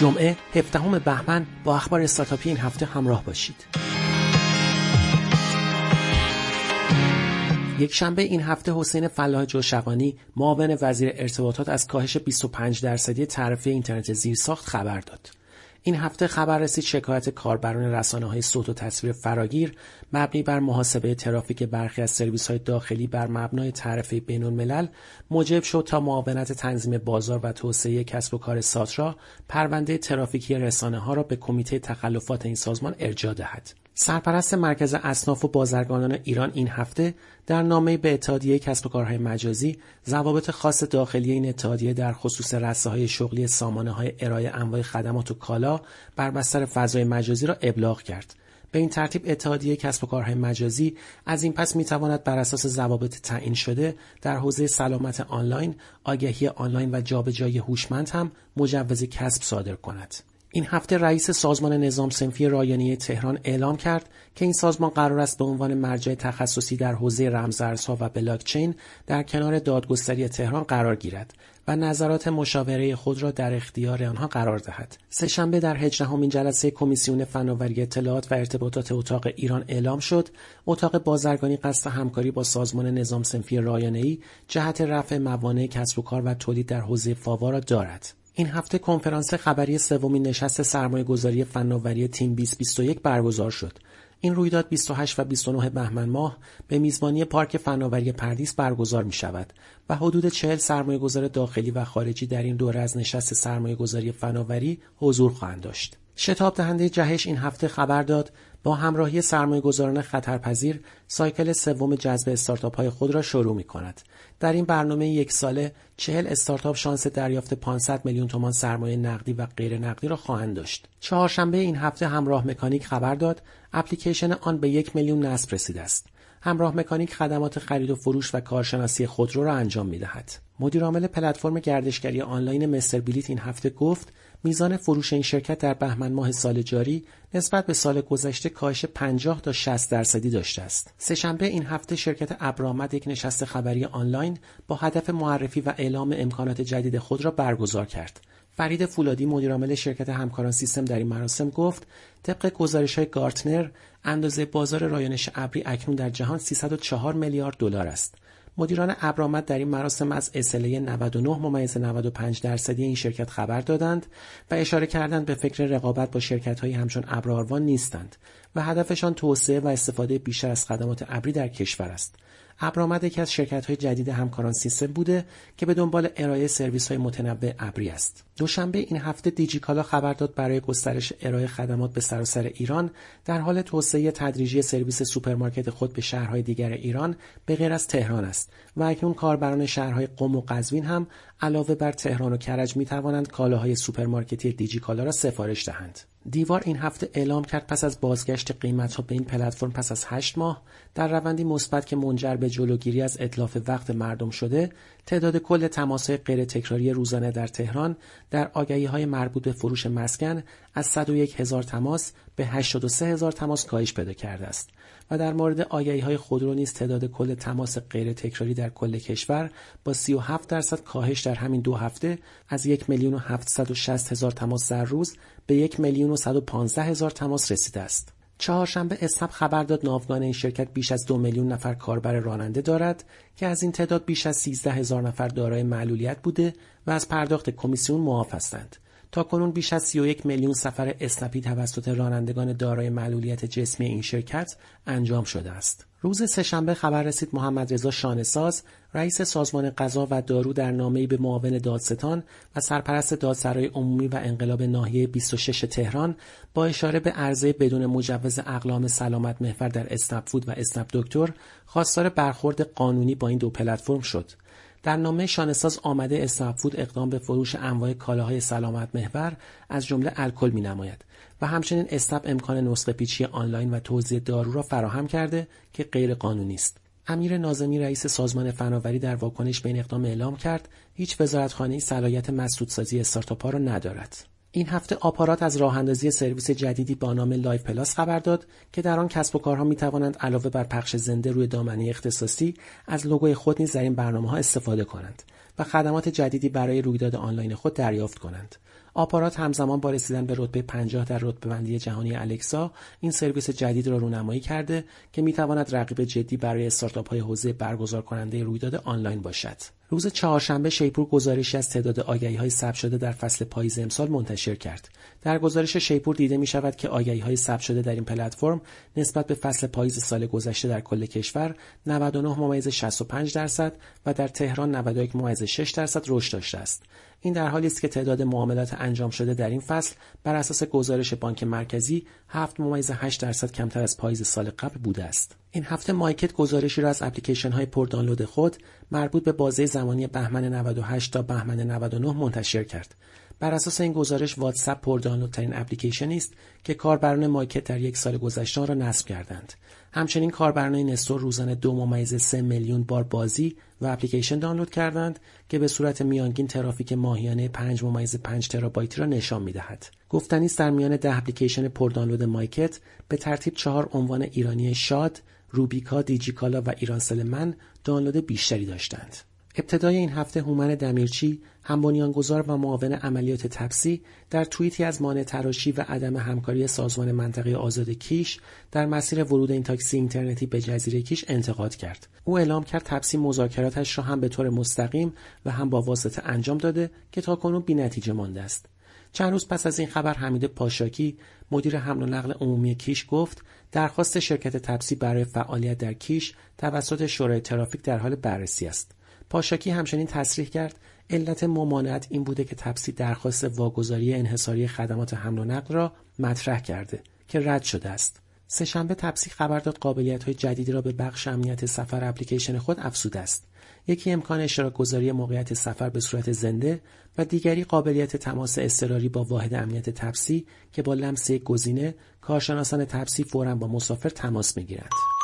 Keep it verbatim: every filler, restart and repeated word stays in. جمعه هفدهم بهمن با اخبار استارتاپی این هفته همراه باشید. یک شنبه این هفته حسین فلاح جوشقانی معاون وزیر ارتباطات از کاهش بیست و پنج درصدی تعرفه اینترنت زیرساخت خبر داد. این هفته خبر رسید شکایت کاربران رسانه‌های صوت و تصویر فراگیر مبنی بر محاسبه ترافیک برخی از سرویس‌های داخلی بر مبنای تعرفه بین‌الملل موجب شد تا معاونت تنظیم بازار و توسعه کسب و کار ساترا پرونده ترافیکی رسانه‌ها را به کمیته تخلفات این سازمان ارجاع دهد. سرپرست مرکز اصناف و بازرگانان ایران این هفته در نامه‌ای به اتحادیه کسب و کارهای مجازی ضوابط خاص داخلی این اتحادیه در خصوص رسته‌های شغلی سامانه‌های ارائه انواع خدمات و کالا بر بستر فضای مجازی را ابلاغ کرد. به این ترتیب اتحادیه کسب و کارهای مجازی از این پس می‌تواند بر اساس ضوابط تعیین شده در حوزه سلامت آنلاین، آگهی آنلاین و جابجایی هوشمند هم مجوز کسب صادر کند. این هفته رئیس سازمان نظام صنفی رایانی تهران اعلام کرد که این سازمان قرار است به عنوان مرجع تخصصی در حوزه رمزارزها و بلاکچین در کنار دادگستری تهران قرار گیرد و نظرات مشاوره خود را در اختیار آنها قرار دهد. سه‌شنبه در هجدهمین جلسه کمیسیون فناوری اطلاعات و ارتباطات اتاق ایران اعلام شد اتاق بازرگانی قصد همکاری با سازمان نظام صنفی رایانه‌ای جهت رفع موانع کسب و کار و تولید در حوزه فاوا را دارد. این هفته کنفرانس خبری سومین نشست سرمایه‌گذاری فناوری تیم بیست بیست و یک برگزار شد. این رویداد بیست و هشت و بیست و نه بهمن ماه به میزبانی پارک فناوری پردیس برگزار می شود و حدود چهل سرمایه‌گذار داخلی و خارجی در این دوره از نشست سرمایه‌گذاری فناوری حضور خواهند داشت. شتاب دهنده جهش این هفته خبر داد با همراهی سرمایه‌گذاران خطرپذیر سایکل سوم جذب استارتاپ‌های خود را شروع می‌کند. در این برنامه یک ساله چهل استارتاپ شانس دریافت پانصد میلیون تومان سرمایه نقدی و غیر نقدی را خواهند داشت. چهارشنبه این هفته همراه مکانیک خبر داد اپلیکیشن آن به یک میلیون نصب رسیده است. همراه مکانیک خدمات خرید و فروش و کارشناسی خودرو را انجام می‌دهد. مدیرعامل پلتفرم گردشگری آنلاین مستر بیلیت این هفته گفت میزان فروش این شرکت در بهمن ماه سال جاری نسبت به سال گذشته کاهش پنجاه تا شصت درصدی داشته است. سه‌شنبه این هفته شرکت ابرامد یک نشست خبری آنلاین با هدف معرفی و اعلام امکانات جدید خود را برگزار کرد. فرید فولادی مدیرعامل شرکت همکاران سیستم در این مراسم گفت طبق گزارش‌های گارتنر اندازه بازار رایانش ابری اکنون در جهان سیصد و چهار میلیارد دلار است. مدیران ابرامد در این مراسم از اسله نود و نه ممیز نود و پنج درصدی این شرکت خبر دادند و اشاره کردند به فکر رقابت با شرکت‌هایی همچون ابراروان نیستند و هدفشان توسعه و استفاده بیشتر از خدمات ابری در کشور است. ابرامد یکی از شرکت‌های جدید همکاران سیستم بوده که به دنبال ارائه سرویس‌های متنوع ابری است. دوشنبه این هفته دیجیکالا خبر داد برای گسترش ارائه خدمات به سراسر ایران در حال توسعه تدریجی سرویس سوپرمارکت خود به شهرهای دیگر ایران به غیر از تهران است و اکنون کاربران شهرهای قم و قزوین هم علاوه بر تهران و کرج می توانند کالاهای سوپرمارکتی دیجیکالا را سفارش دهند. دیوار این هفته اعلام کرد پس از بازگشت قیمت‌ها به این پلتفرم پس از هشت ماه در روندی مثبت که منجر به جلوگیری از اتلاف وقت مردم شده، تعداد کل تماس‌های غیر تکراری روزانه در تهران در آگهی‌های مربوط به فروش مسکن از صد و یک هزار تماس به هشتاد و سه هزار تماس کاهش پیدا کرده است و در مورد آگهی‌های خودرو نیز تعداد کل تماس غیر تکراری در کل کشور با سی و هفت درصد کاهش در همین دو هفته از یک میلیون و هفتصد و شصت هزار تماس در روز به یک میلیون و صد و پانزده هزار تماس رسیده است. چهارشنبه اسنپ خبر داد ناوگان این شرکت بیش از دو میلیون نفر کاربر راننده دارد که از این تعداد بیش از سیزده هزار نفر دارای معلولیت بوده و از پرداخت کمیسیون معاف هستند. تا کنون بیش از سی و یک میلیون سفر اسنپی توسط رانندگان دارای معلولیت جسمی این شرکت انجام شده است. روز سه‌شنبه خبر رسید محمد رضا شانساز رئیس سازمان غذا و دارو در نامه‌ای به معاون دادستان و سرپرست دادسرای عمومی و انقلاب ناحیه بیست و شش تهران با اشاره به عرضه بدون مجوز اقلام سلامت محور در اسنپ فود و اسنپ دکتر خواستار برخورد قانونی با این دو پلتفرم شد. در نامه شانساز آمده اسنپ فود اقدام به فروش انواع کالاهای سلامت محور از جمله الکل می‌نماید و همچنین اسنپ امکان نسخه پیچی آنلاین و توزیع دارو را فراهم کرده که غیر قانونی است. امیر ناظمی رئیس سازمان فناوری در واکنش به این اقدام اعلام کرد هیچ وزارتخانه‌ای صلاحیت مسدودسازی استارتاپ‌ها را ندارد. این هفته آپارات از راه اندازی سرویس جدیدی با نام لایف پلاس خبر داد که در آن کسب و کارها می توانند علاوه بر پخش زنده روی دامنه اختصاصی از لوگوی خود نیز در این برنامه‌ها استفاده کنند و خدمات جدیدی برای رویداد آنلاین خود دریافت کنند. آپارات همزمان با رسیدن به رتبه پنجاه در رتبه‌بندی جهانی الکسا این سرویس جدید را رونمایی کرده که می‌تواند رقیب جدی برای استارتاپ‌های حوزه برگزارکننده رویداد آنلاین باشد. روز چهارشنبه شیپور گزارشی از تعداد آگهی‌های ثبت شده در فصل پاییز امسال منتشر کرد. در گزارش شیپور دیده می‌شود که آگهی‌های ثبت شده در این پلتفرم نسبت به فصل پاییز سال گذشته در کل کشور نود و نه ممیز شصت و پنج درصد و در تهران نود و یک ممیز شش درصد رشد داشته است. این در حالی است که تعداد معاملات انجام شده در این فصل بر اساس گزارش بانک مرکزی هفت ممیز هشت درصد کمتر از پاییز سال قبل بوده است. این هفته مایکت گزارشی را از اپلیکیشن‌های پردانلود خود مربوط به بازه زمانی بهمن نود و هشت تا بهمن نود و نه منتشر کرد. بر اساس این گزارش واتساپ پردانلودترین اپلیکیشنی است که کاربران مایکت در یک سال گذشته آن را نصب کردند. همچنین کاربران نستور روزانه دو ممیز سه میلیون بار بازی و اپلیکیشن دانلود کردند که به صورت میانگین ترافیک ماهیانه پنج ممیز پنج ترابایت را نشان می‌دهد. گفتنی است در میان ده اپلیکیشن پردانلود مایکت به ترتیب چهار عنوان ایرانی شاد، روبیکا، دیجیکالا و ایرانسل من دانلود بیشتری داشتند. ابتدای این هفته هومن دمیرچی، هم‌بنیانگذار و معاون عملیات تپسی، در توییتی از مانع تراشی و عدم همکاری سازمان منطقه آزاد کیش در مسیر ورود این تاکسی اینترنتی به جزیره کیش انتقاد کرد. او اعلام کرد تپسی مذاکراتش را هم به طور مستقیم و هم با واسطه انجام داده که تاکنون بی‌نتیجه مانده است. چند روز پس از این خبر حمید پاشاکی، مدیر حمل و نقل عمومی کیش گفت درخواست شرکت تپسی برای فعالیت در کیش توسط شورای ترافیک در حال بررسی است. پاشاکی همچنین تصریح کرد علت ممانعت این بوده که تپسی درخواست واگذاری انحصاری خدمات حمل و نقل را مطرح کرده که رد شده است. سه‌شنبه تپسی خبر داد قابلیت‌های جدیدی را به بخش امنیت سفر اپلیکیشن خود افزوده است. یکی امکان اشتراک‌گذاری موقعیت سفر به صورت زنده و دیگری قابلیت تماس اضطراری با واحد امنیت تپسی که با لمس یک گزینه کارشناسان تپسی فوراً با مسافر تماس می‌گیرند.